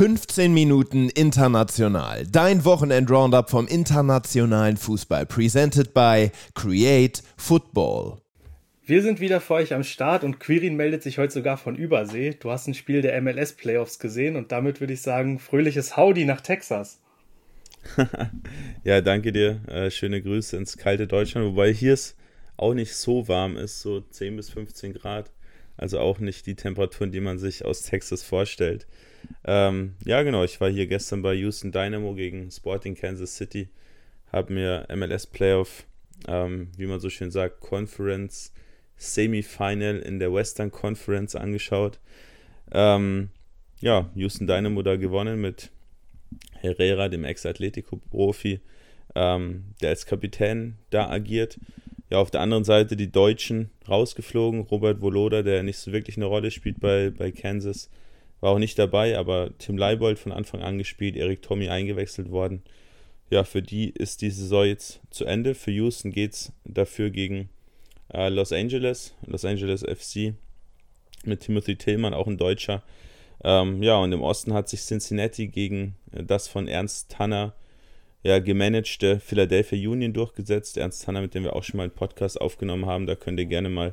15 Minuten international. Dein Wochenend-Roundup vom internationalen Fußball. Presented by Create Football. Wir sind wieder für euch am Start und Quirin meldet sich heute sogar von Übersee. Du hast ein Spiel der MLS-Playoffs gesehen und damit würde ich sagen, fröhliches Howdy nach Texas. Ja, danke dir. Schöne Grüße ins kalte Deutschland, wobei hier es auch nicht so warm ist, so 10 bis 15 Grad. Also auch nicht die Temperaturen, die man sich aus Texas vorstellt. Ja, genau, ich war hier gestern bei Houston Dynamo gegen Sporting Kansas City, habe mir MLS-Playoff, wie man so schön sagt, Conference Semifinal in der Western Conference angeschaut. Ja, Houston Dynamo da gewonnen mit Herrera, dem Ex-Atletico-Profi, der als Kapitän da agiert. Ja, auf der anderen Seite die Deutschen rausgeflogen. Robert Voloda, der nicht so wirklich eine Rolle spielt bei Kansas, war auch nicht dabei, aber Tim Leibold von Anfang an gespielt, Eric Tommy eingewechselt worden. Ja, für die ist die Saison jetzt zu Ende. Für Houston geht es dafür gegen Los Angeles FC mit Timothy Tillmann, auch ein Deutscher. Ja, und im Osten hat sich Cincinnati gegen das von Ernst Tanner gemanagte Philadelphia Union durchgesetzt. Ernst Tanner, mit dem wir auch schon mal einen Podcast aufgenommen haben, da könnt ihr gerne mal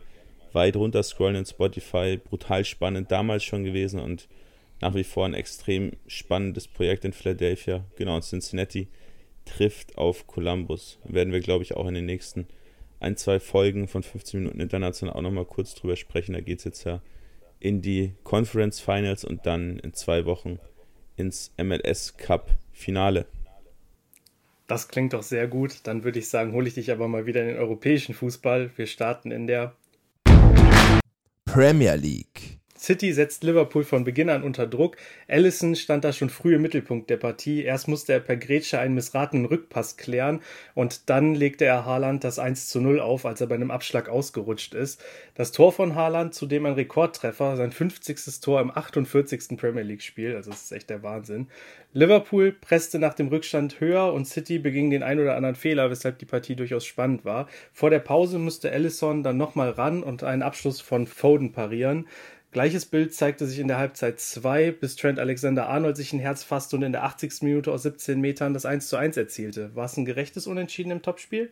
weit runter scrollen in Spotify. Brutal spannend damals schon gewesen und nach wie vor ein extrem spannendes Projekt in Philadelphia. Genau, und Cincinnati trifft auf Columbus. Werden wir, glaube ich, auch in den nächsten 1-2 Folgen von 15 Minuten International auch nochmal kurz drüber sprechen. Da geht es jetzt ja in die Conference Finals und dann in 2 Wochen ins MLS Cup Finale. Das klingt doch sehr gut. Dann würde ich sagen, hole ich dich aber mal wieder in den europäischen Fußball. Wir starten in der Premier League. City setzt Liverpool von Beginn an unter Druck. Alisson stand da schon früh im Mittelpunkt der Partie. Erst musste er per Grätsche einen missratenen Rückpass klären und dann legte er Haaland das 1:0 auf, als er bei einem Abschlag ausgerutscht ist. Das Tor von Haaland, zudem ein Rekordtreffer, sein 50. Tor im 48. Premier League-Spiel, also das ist echt der Wahnsinn. Liverpool presste nach dem Rückstand höher und City beging den ein oder anderen Fehler, weshalb die Partie durchaus spannend war. Vor der Pause musste Alisson dann nochmal ran und einen Abschluss von Foden parieren. Gleiches Bild zeigte sich in der Halbzeit 2, bis Trent Alexander-Arnold sich ein Herz fasste und in der 80. Minute aus 17 Metern das 1:1 erzielte. War es ein gerechtes Unentschieden im Topspiel?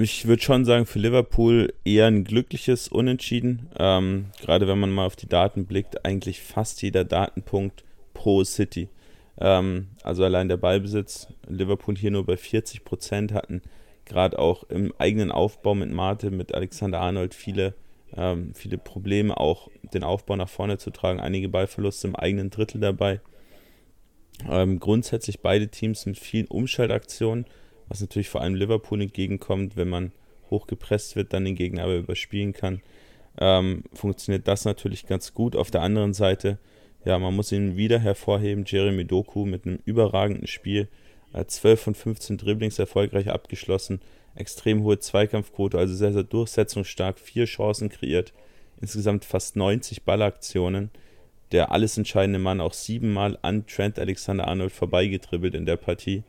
Ich würde schon sagen, für Liverpool eher ein glückliches Unentschieden. Gerade wenn man mal auf die Daten blickt, eigentlich fast jeder Datenpunkt pro City. Also allein der Ballbesitz, Liverpool hier nur bei 40%, hatten gerade auch im eigenen Aufbau mit Mate, mit Alexander-Arnold viele Probleme, auch den Aufbau nach vorne zu tragen, einige Ballverluste im eigenen Drittel dabei. Grundsätzlich beide Teams mit vielen Umschaltaktionen, was natürlich vor allem Liverpool entgegenkommt, wenn man hochgepresst wird, dann den Gegner aber überspielen kann. Funktioniert das natürlich ganz gut. Auf der anderen Seite, ja, man muss ihn wieder hervorheben, Jeremy Doku mit einem überragenden Spiel, 12 von 15 Dribblings erfolgreich abgeschlossen, extrem hohe Zweikampfquote, also sehr, sehr durchsetzungsstark, 4 Chancen kreiert, insgesamt fast 90 Ballaktionen. Der alles entscheidende Mann auch 7-mal an Trent Alexander-Arnold vorbeigetribbelt in der Partie.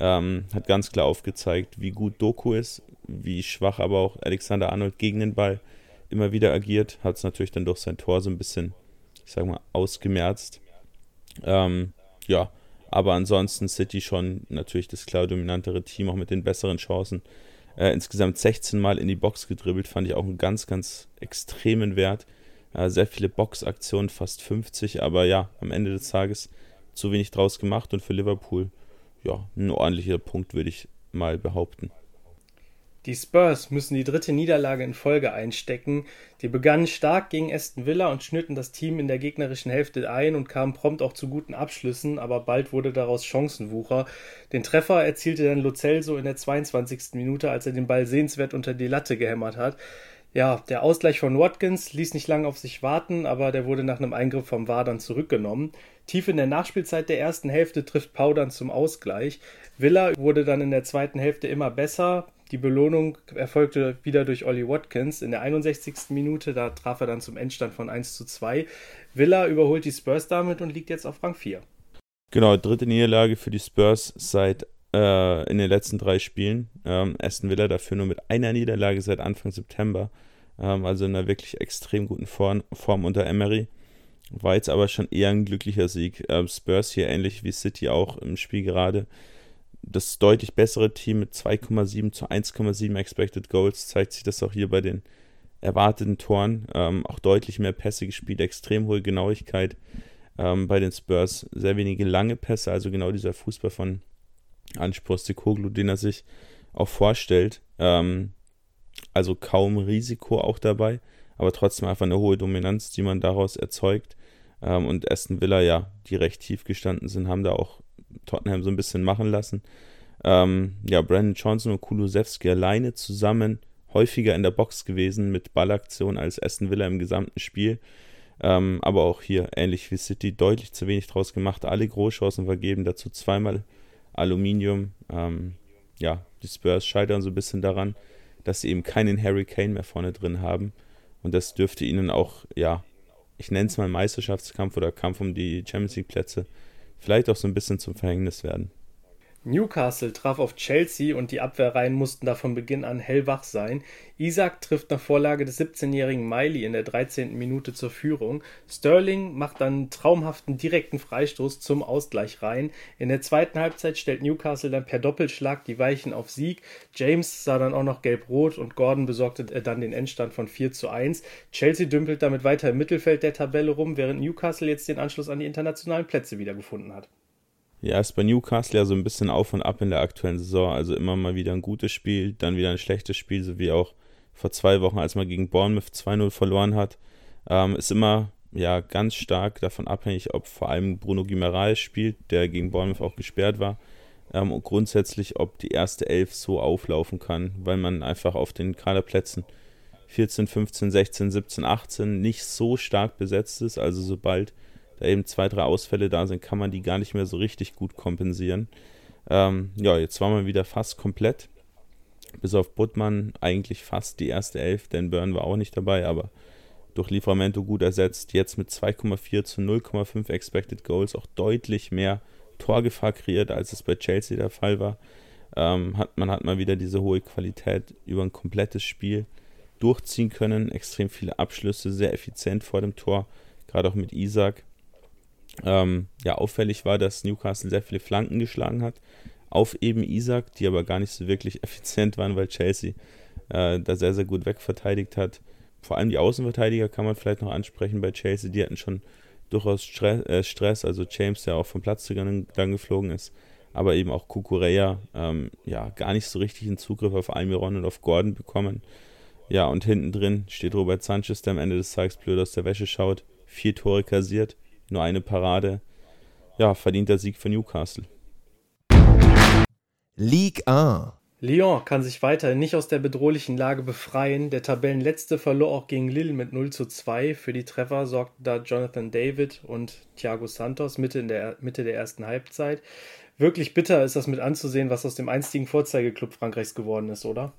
Hat ganz klar aufgezeigt, wie gut Doku ist, wie schwach aber auch Alexander-Arnold gegen den Ball immer wieder agiert. Hat es natürlich dann durch sein Tor so ein bisschen, ich sag mal, ausgemerzt. Aber ansonsten City schon natürlich das klar dominantere Team, auch mit den besseren Chancen. Insgesamt 16 Mal in die Box gedribbelt, fand ich auch einen ganz, ganz extremen Wert. Sehr viele Boxaktionen, fast 50, aber ja, am Ende des Tages zu wenig draus gemacht und für Liverpool, ja, ein ordentlicher Punkt, würde ich mal behaupten. Die Spurs müssen die 3. Niederlage in Folge einstecken. Die begannen stark gegen Aston Villa und schnürten das Team in der gegnerischen Hälfte ein und kamen prompt auch zu guten Abschlüssen, aber bald wurde daraus Chancenwucher. Den Treffer erzielte dann Lo Celso in der 22. Minute, als er den Ball sehenswert unter die Latte gehämmert hat. Ja, der Ausgleich von Watkins ließ nicht lange auf sich warten, aber der wurde nach einem Eingriff vom VAR dann zurückgenommen. Tief in der Nachspielzeit der ersten Hälfte trifft Pau dann zum Ausgleich. Villa wurde dann in der zweiten Hälfte immer besser. Die Belohnung erfolgte wieder durch Ollie Watkins in der 61. Minute, da traf er dann zum Endstand von 1:2. Villa überholt die Spurs damit und liegt jetzt auf Rang 4. Genau, 3. Niederlage für die Spurs seit in den letzten 3 Spielen. Aston Villa dafür nur mit einer Niederlage seit Anfang September, also in einer wirklich extrem guten Form unter Emery. War jetzt aber schon eher ein glücklicher Sieg. Spurs hier ähnlich wie City auch im Spiel gerade. Das deutlich bessere Team mit 2,7 zu 1,7 Expected Goals, zeigt sich das auch hier bei den erwarteten Toren. Auch deutlich mehr Pässe gespielt, extrem hohe Genauigkeit bei den Spurs. Sehr wenige lange Pässe, also genau dieser Fußball von Postecoglou, den er sich auch vorstellt. Also kaum Risiko auch dabei, aber trotzdem einfach eine hohe Dominanz, die man daraus erzeugt. Und Aston Villa, ja, die recht tief gestanden sind, haben da auch Tottenham so ein bisschen machen lassen. Brandon Johnson und Kulusewski alleine zusammen häufiger in der Box gewesen mit Ballaktionen als Aston Villa im gesamten Spiel. Aber auch hier, ähnlich wie City, deutlich zu wenig draus gemacht. Alle Großchancen vergeben, dazu zweimal Aluminium. Die Spurs scheitern so ein bisschen daran, dass sie eben keinen Harry Kane mehr vorne drin haben. Und das dürfte ihnen auch, ich nenne es mal Meisterschaftskampf oder Kampf um die Champions-League-Plätze, vielleicht auch so ein bisschen zum Verhängnis werden. Newcastle traf auf Chelsea und die Abwehrreihen mussten da von Beginn an hellwach sein. Isak trifft nach Vorlage des 17-jährigen Miley in der 13. Minute zur Führung. Sterling macht einen traumhaften direkten Freistoß zum Ausgleich rein. In der zweiten Halbzeit stellt Newcastle dann per Doppelschlag die Weichen auf Sieg. James sah dann auch noch gelb-rot und Gordon besorgte dann den Endstand von 4:1. Chelsea dümpelt damit weiter im Mittelfeld der Tabelle rum, während Newcastle jetzt den Anschluss an die internationalen Plätze wiedergefunden hat. Ja, ist bei Newcastle ja so ein bisschen auf und ab in der aktuellen Saison, also immer mal wieder ein gutes Spiel, dann wieder ein schlechtes Spiel, so wie auch vor 2 Wochen, als man gegen Bournemouth 2:0 verloren hat. Ist immer ganz stark davon abhängig, ob vor allem Bruno Guimaraes spielt, der gegen Bournemouth auch gesperrt war, und grundsätzlich, ob die erste Elf so auflaufen kann, weil man einfach auf den Kaderplätzen 14, 15, 16, 17, 18 nicht so stark besetzt ist, also sobald da eben 2, 3 Ausfälle da sind, kann man die gar nicht mehr so richtig gut kompensieren. Jetzt war man wieder fast komplett, bis auf Buttmann eigentlich fast die erste Elf, denn Burn war auch nicht dabei, aber durch Livramento gut ersetzt, jetzt mit 2,4 zu 0,5 Expected Goals auch deutlich mehr Torgefahr kreiert, als es bei Chelsea der Fall war. Man hat mal wieder diese hohe Qualität über ein komplettes Spiel durchziehen können, extrem viele Abschlüsse, sehr effizient vor dem Tor, gerade auch mit Isak. Auffällig war, dass Newcastle sehr viele Flanken geschlagen hat auf eben Isak, die aber gar nicht so wirklich effizient waren, weil Chelsea da sehr, sehr gut wegverteidigt hat. Vor allem die Außenverteidiger kann man vielleicht noch ansprechen bei Chelsea, die hatten schon durchaus Stress, also James, der auch vom Platz dann geflogen ist, aber eben auch Cucurella gar nicht so richtig einen Zugriff auf Almiron und auf Gordon bekommen. Ja, und hinten drin steht Robert Sanchez, der am Ende des Tages blöd aus der Wäsche schaut, 4 Tore kassiert, nur eine Parade. Ja, verdienter Sieg für Newcastle. Ligue 1. Lyon kann sich weiterhin nicht aus der bedrohlichen Lage befreien. Der Tabellenletzte verlor auch gegen Lille mit 0:2. Für die Treffer sorgten da Jonathan David und Thiago Santos Mitte der ersten Halbzeit. Wirklich bitter ist das mit anzusehen, was aus dem einstigen Vorzeigeklub Frankreichs geworden ist, oder?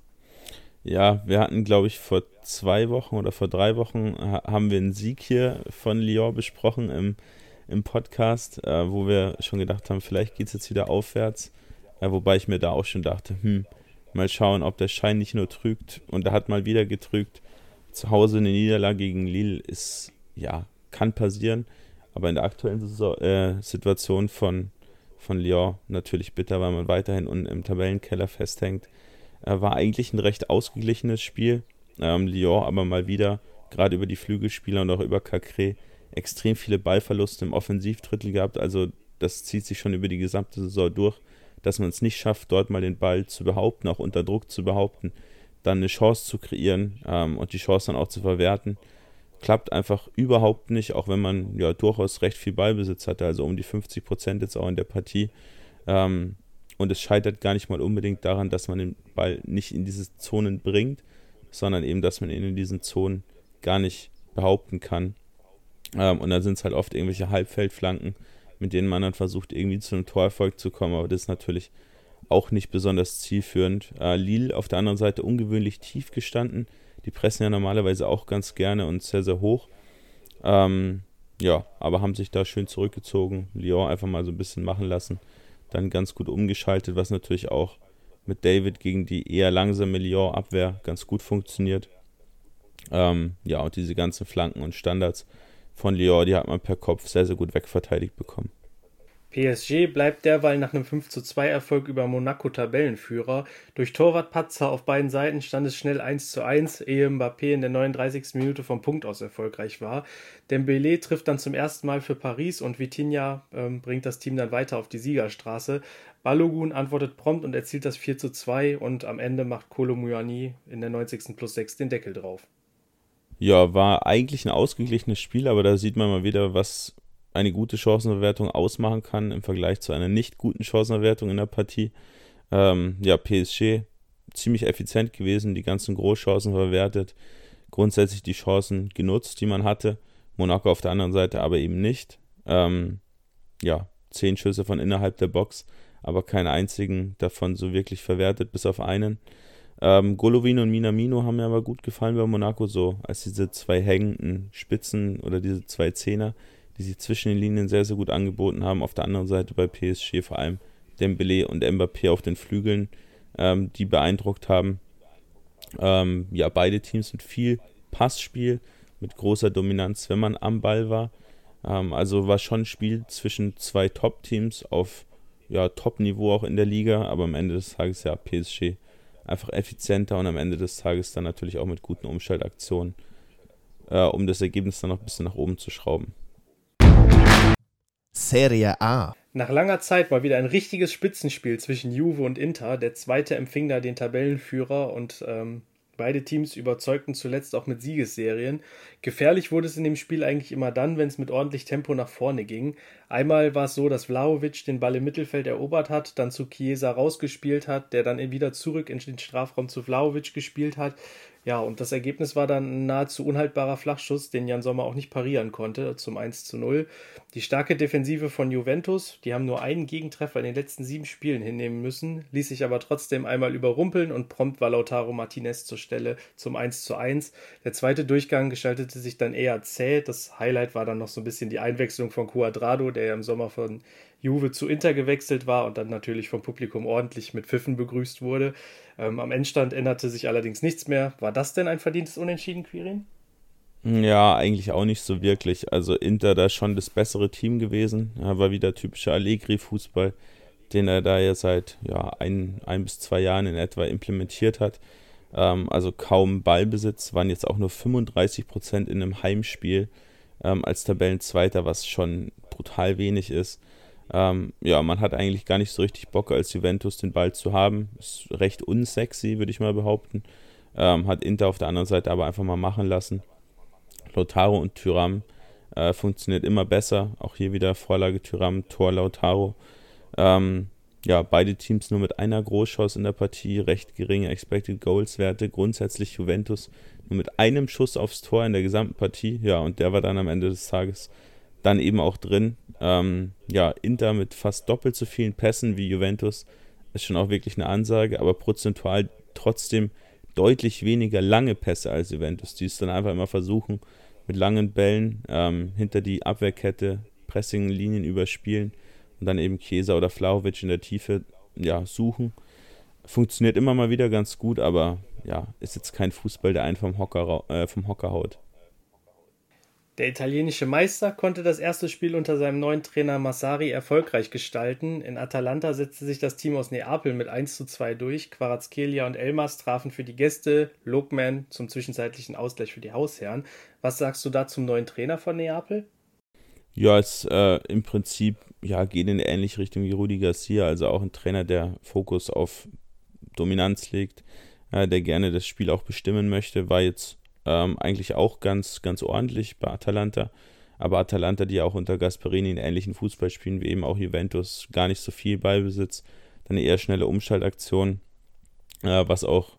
Ja, wir hatten, glaube ich, vor 2 Wochen oder vor 3 Wochen haben wir einen Sieg hier von Lyon besprochen im Podcast, wo wir schon gedacht haben, vielleicht geht es jetzt wieder aufwärts, wobei ich mir da auch schon dachte, mal schauen, ob der Schein nicht nur trügt, und er hat mal wieder getrügt. Zu Hause eine Niederlage gegen Lille ist, kann passieren, aber in der aktuellen Situation von Lyon natürlich bitter, weil man weiterhin unten im Tabellenkeller festhängt. War eigentlich ein recht ausgeglichenes Spiel. Lyon aber mal wieder, gerade über die Flügelspieler und auch über Cacré, extrem viele Ballverluste im Offensivdrittel gehabt. Also das zieht sich schon über die gesamte Saison durch, dass man es nicht schafft, dort mal den Ball zu behaupten, auch unter Druck zu behaupten, dann eine Chance zu kreieren und die Chance dann auch zu verwerten. Klappt einfach überhaupt nicht, auch wenn man durchaus recht viel Ballbesitz hatte, also um die 50% jetzt auch in der Partie. Und es scheitert gar nicht mal unbedingt daran, dass man den Ball nicht in diese Zonen bringt, sondern eben, dass man ihn in diesen Zonen gar nicht behaupten kann. Und dann sind es halt oft irgendwelche Halbfeldflanken, mit denen man dann versucht, irgendwie zu einem Torerfolg zu kommen. Aber das ist natürlich auch nicht besonders zielführend. Lille auf der anderen Seite ungewöhnlich tief gestanden. Die pressen ja normalerweise auch ganz gerne und sehr, sehr hoch. Aber haben sich da schön zurückgezogen. Lyon einfach mal so ein bisschen machen lassen. Dann ganz gut umgeschaltet, was natürlich auch mit David gegen die eher langsame Lyon-Abwehr ganz gut funktioniert. Und diese ganzen Flanken und Standards von Lyon, die hat man per Kopf sehr, sehr gut wegverteidigt bekommen. PSG bleibt derweil nach einem 5:2-Erfolg über Monaco Tabellenführer. Durch Torwartpatzer auf beiden Seiten stand es schnell 1:1, ehe Mbappé in der 39. Minute vom Punkt aus erfolgreich war. Dembélé trifft dann zum ersten Mal für Paris und Vitinha bringt das Team dann weiter auf die Siegerstraße. Balogun antwortet prompt und erzielt das 4:2 und am Ende macht Kolo Muani in der 90. plus 6 den Deckel drauf. Ja, war eigentlich ein ausgeglichenes Spiel, aber da sieht man mal wieder, was eine gute Chancenverwertung ausmachen kann im Vergleich zu einer nicht guten Chancenverwertung in der Partie. PSG ziemlich effizient gewesen, die ganzen Großchancen verwertet, grundsätzlich die Chancen genutzt, die man hatte. Monaco auf der anderen Seite aber eben nicht. 10 Schüsse von innerhalb der Box, aber keinen einzigen davon so wirklich verwertet, bis auf einen. Golovin und Minamino haben mir aber gut gefallen bei Monaco, so als diese zwei hängenden Spitzen oder diese zwei Zehner, die sich zwischen den Linien sehr, sehr gut angeboten haben. Auf der anderen Seite bei PSG vor allem Dembélé und Mbappé auf den Flügeln, die beeindruckt haben. Beide Teams mit viel Passspiel, mit großer Dominanz, wenn man am Ball war. Also war schon ein Spiel zwischen zwei Top-Teams auf Top-Niveau auch in der Liga, aber am Ende des Tages PSG einfach effizienter und am Ende des Tages dann natürlich auch mit guten Umschaltaktionen, um das Ergebnis dann noch ein bisschen nach oben zu schrauben. Serie A. Nach langer Zeit mal wieder ein richtiges Spitzenspiel zwischen Juve und Inter. Der Zweite empfing da den Tabellenführer und beide Teams überzeugten zuletzt auch mit Siegesserien. Gefährlich wurde es in dem Spiel eigentlich immer dann, wenn es mit ordentlich Tempo nach vorne ging. Einmal war es so, dass Vlaovic den Ball im Mittelfeld erobert hat, dann zu Chiesa rausgespielt hat, der dann wieder zurück in den Strafraum zu Vlaovic gespielt hat. Ja, und das Ergebnis war dann ein nahezu unhaltbarer Flachschuss, den Jan Sommer auch nicht parieren konnte, zum 1:0. Die starke Defensive von Juventus, die haben nur einen Gegentreffer in den letzten 7 Spielen hinnehmen müssen, ließ sich aber trotzdem einmal überrumpeln und prompt war Lautaro Martinez zur Stelle zum 1:1. Der zweite Durchgang gestaltete sich dann eher zäh. Das Highlight war dann noch so ein bisschen die Einwechslung von Cuadrado, der ja im Sommer von Juve zu Inter gewechselt war und dann natürlich vom Publikum ordentlich mit Pfiffen begrüßt wurde. Am Endstand änderte sich allerdings nichts mehr. War das denn ein verdientes Unentschieden, Quirin? Ja, eigentlich auch nicht so wirklich. Also Inter da schon das bessere Team gewesen. War wieder typischer Allegri-Fußball, den er da ja seit 1 bis 2 Jahren in etwa implementiert hat. Also kaum Ballbesitz, waren jetzt auch nur 35% in einem Heimspiel als Tabellenzweiter, was schon brutal wenig ist. Man hat eigentlich gar nicht so richtig Bock als Juventus den Ball zu haben, ist recht unsexy, würde ich mal behaupten, hat Inter auf der anderen Seite aber einfach mal machen lassen. Lautaro und Thüram funktioniert immer besser, auch hier wieder Vorlage Thüram, Tor Lautaro, beide Teams nur mit einer Großchance in der Partie, recht geringe Expected Goals Werte, grundsätzlich Juventus nur mit einem Schuss aufs Tor in der gesamten Partie, und der war dann am Ende des Tages dann eben auch drin. Inter mit fast doppelt so vielen Pässen wie Juventus ist schon auch wirklich eine Ansage, aber prozentual trotzdem deutlich weniger lange Pässe als Juventus, die es dann einfach immer versuchen, mit langen Bällen hinter die Abwehrkette, Pressing-Linien überspielen und dann eben Chiesa oder Vlahovic in der Tiefe suchen. Funktioniert immer mal wieder ganz gut, aber ist jetzt kein Fußball, der einen vom Hocker haut. Der italienische Meister konnte das erste Spiel unter seinem neuen Trainer Massari erfolgreich gestalten. In Atalanta setzte sich das Team aus Neapel mit 1:2 durch. Kvaratskhelia und Elmas trafen für die Gäste, Lokman zum zwischenzeitlichen Ausgleich für die Hausherren. Was sagst du da zum neuen Trainer von Neapel? Ja, im Prinzip geht in eine ähnliche Richtung wie Rudi Garcia, also auch ein Trainer, der Fokus auf Dominanz legt, der gerne das Spiel auch bestimmen möchte, war jetzt eigentlich auch ganz, ganz ordentlich bei Atalanta. Aber Atalanta, die ja auch unter Gasperini einen ähnlichen Fußball spielen wie eben auch Juventus, gar nicht so viel Ballbesitz, dann eher schnelle Umschaltaktion, was auch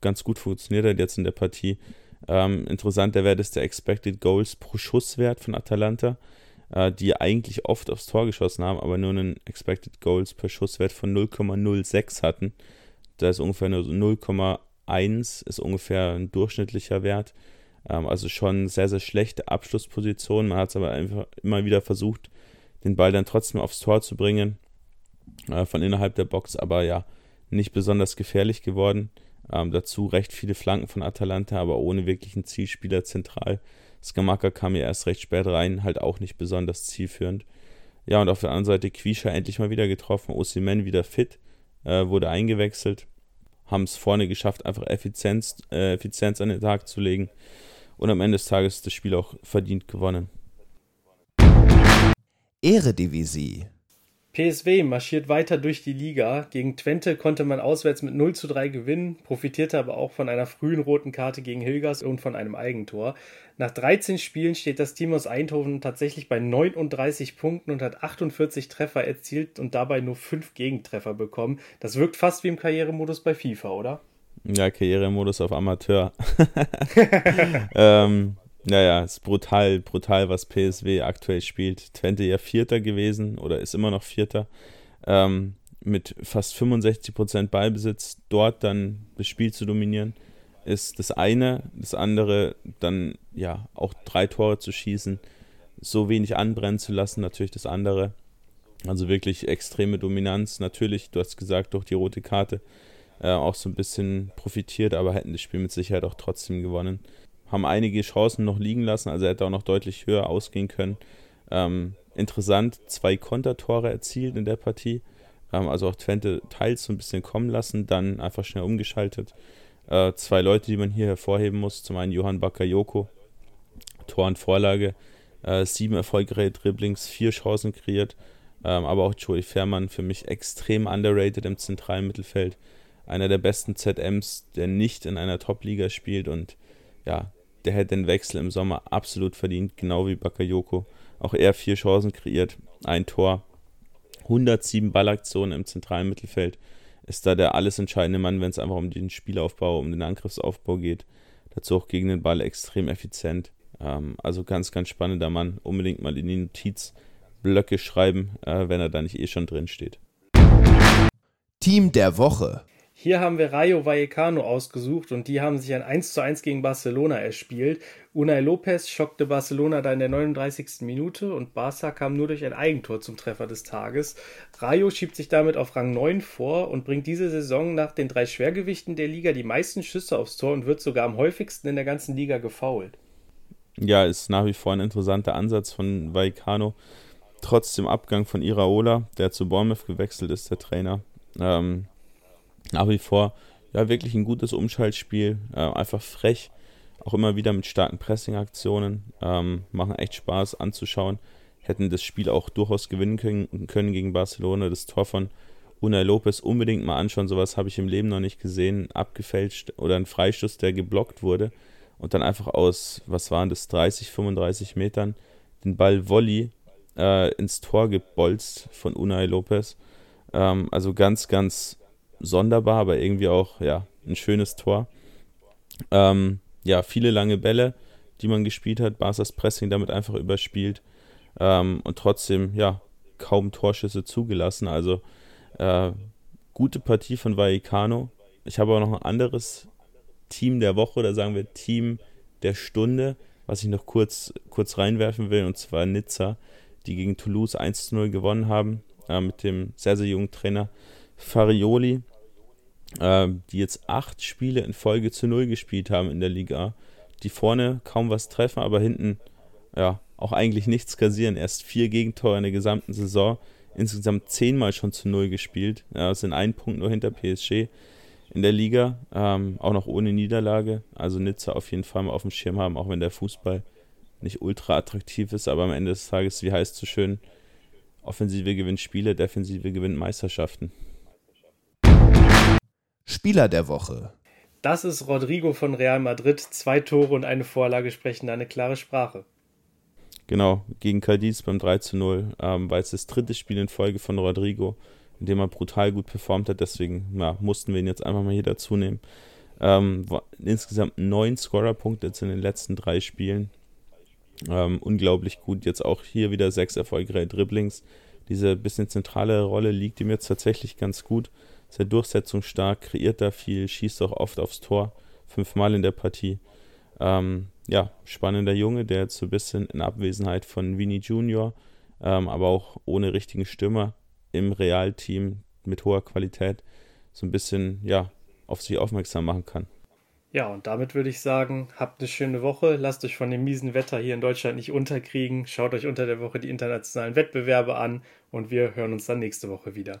ganz gut funktioniert hat jetzt in der Partie. Interessanter wäre das der Expected Goals pro Schusswert von Atalanta, die eigentlich oft aufs Tor geschossen haben, aber nur einen Expected Goals per Schusswert von 0,06 hatten. Da ist ungefähr nur so 0,1 ist ungefähr ein durchschnittlicher Wert, also schon sehr, sehr schlechte Abschlussposition. Man hat es aber einfach immer wieder versucht, den Ball dann trotzdem aufs Tor zu bringen, von innerhalb der Box, aber nicht besonders gefährlich geworden. Dazu recht viele Flanken von Atalanta, aber ohne wirklichen Zielspieler zentral. Scamacca kam ja erst recht spät rein, halt auch nicht besonders zielführend. Ja, und auf der anderen Seite Quisha endlich mal wieder getroffen, Osimhen wieder fit, wurde eingewechselt, haben es vorne geschafft, einfach Effizienz an den Tag zu legen und am Ende des Tages das Spiel auch verdient gewonnen. Eredivisie. PSV marschiert weiter durch die Liga. Gegen Twente konnte man auswärts mit 0:3 gewinnen, profitierte aber auch von einer frühen roten Karte gegen Hilgers und von einem Eigentor. Nach 13 Spielen steht das Team aus Eindhoven tatsächlich bei 39 Punkten und hat 48 Treffer erzielt und dabei nur 5 Gegentreffer bekommen. Das wirkt fast wie im Karrieremodus bei FIFA, oder? Ja, Karrieremodus auf Amateur. Naja, es ist brutal, was PSV aktuell spielt. Twente ja Vierter gewesen oder ist immer noch Vierter. Mit fast 65% Ballbesitz dort dann das Spiel zu dominieren, ist das eine. Das andere dann ja auch 3 Tore zu schießen, so wenig anbrennen zu lassen, natürlich das andere. Also wirklich extreme Dominanz. Natürlich, du hast gesagt, durch die rote Karte auch so ein bisschen profitiert, aber hätten das Spiel mit Sicherheit auch trotzdem gewonnen. Haben einige Chancen noch liegen lassen, also hätte auch noch deutlich höher ausgehen können. Interessant, 2 Kontertore erzielt in der Partie, also auch Twente teils so ein bisschen kommen lassen, dann einfach schnell umgeschaltet. 2 Leute, die man hier hervorheben muss, zum einen Johan Bakayoko, Tor und Vorlage, 7 erfolgreiche Dribblings, 4 Chancen kreiert, aber auch Joey Fährmann, für mich extrem underrated im zentralen Mittelfeld, einer der besten ZMs, der nicht in einer Top-Liga spielt und ja, der hätte den Wechsel im Sommer absolut verdient, genau wie Bakayoko. Auch er 4 Chancen kreiert, 1 Tor, 107 Ballaktionen im zentralen Mittelfeld. Ist da der alles entscheidende Mann, wenn es einfach um den Spielaufbau, um den Angriffsaufbau geht. Dazu auch gegen den Ball extrem effizient. Also ganz, ganz spannender Mann. Unbedingt mal in die Notizblöcke schreiben, wenn er da nicht schon drin steht. Team der Woche. Hier haben wir Rayo Vallecano ausgesucht und die haben sich ein 1:1 gegen Barcelona erspielt. Unai Lopez schockte Barcelona da in der 39. Minute und Barca kam nur durch ein Eigentor zum Treffer des Tages. Rayo schiebt sich damit auf Rang 9 vor und bringt diese Saison nach den 3 Schwergewichten der Liga die meisten Schüsse aufs Tor und wird sogar am häufigsten in der ganzen Liga gefoult. Ja, ist nach wie vor ein interessanter Ansatz von Vallecano. Trotz dem Abgang von Iraola, der zu Bournemouth gewechselt ist, der Trainer, nach wie vor, ja, wirklich ein gutes Umschaltspiel, einfach frech, auch immer wieder mit starken Pressing-Aktionen, machen echt Spaß anzuschauen, hätten das Spiel auch durchaus gewinnen können gegen Barcelona, das Tor von Unai Lopez unbedingt mal anschauen, sowas habe ich im Leben noch nicht gesehen, abgefälscht oder ein Freistoß, der geblockt wurde und dann einfach aus, 35 Metern, den Ball Volley ins Tor gebolzt von Unai Lopez, also ganz, ganz sonderbar, aber irgendwie auch ja ein schönes Tor. Ja, viele lange Bälle, die man gespielt hat, Barças Pressing damit einfach überspielt und trotzdem ja kaum Torschüsse zugelassen. Also gute Partie von Vallecano. Ich habe aber noch ein anderes Team der Woche oder sagen wir Team der Stunde, was ich noch kurz reinwerfen will, und zwar Nizza, die gegen Toulouse 1:0 gewonnen haben mit dem sehr, sehr jungen Trainer Farioli, die jetzt 8 Spiele in Folge zu 0 gespielt haben in der Liga, die vorne kaum was treffen, aber hinten ja auch eigentlich nichts kassieren. Erst 4 Gegentore in der gesamten Saison, insgesamt 10-mal schon zu 0 gespielt, sind 1 Punkt nur hinter PSG in der Liga, auch noch ohne Niederlage. Also Nizza auf jeden Fall mal auf dem Schirm haben, auch wenn der Fußball nicht ultra attraktiv ist, aber am Ende des Tages, wie heißt es so schön, Offensive gewinnt Spiele, Defensive gewinnt Meisterschaften. Spieler der Woche. Das ist Rodrigo von Real Madrid. 2 Tore und eine Vorlage sprechen da eine klare Sprache. Genau, gegen Cadiz beim 3:0 war es das dritte Spiel in Folge von Rodrigo, in dem er brutal gut performt hat. Deswegen mussten wir ihn jetzt einfach mal hier dazu nehmen. Insgesamt 9 Scorerpunkte jetzt in den letzten 3 Spielen. Unglaublich gut. Jetzt auch hier wieder 6 erfolgreiche Dribblings. Diese bisschen zentrale Rolle liegt ihm jetzt tatsächlich ganz gut. Sehr durchsetzungsstark, kreiert da viel, schießt auch oft aufs Tor, 5-mal in der Partie. Ja, spannender Junge, der jetzt so ein bisschen in Abwesenheit von Vini Junior, aber auch ohne richtigen Stürmer im Real-Team mit hoher Qualität so ein bisschen ja, auf sich aufmerksam machen kann. Ja, und damit würde ich sagen, habt eine schöne Woche, lasst euch von dem miesen Wetter hier in Deutschland nicht unterkriegen, schaut euch unter der Woche die internationalen Wettbewerbe an und wir hören uns dann nächste Woche wieder.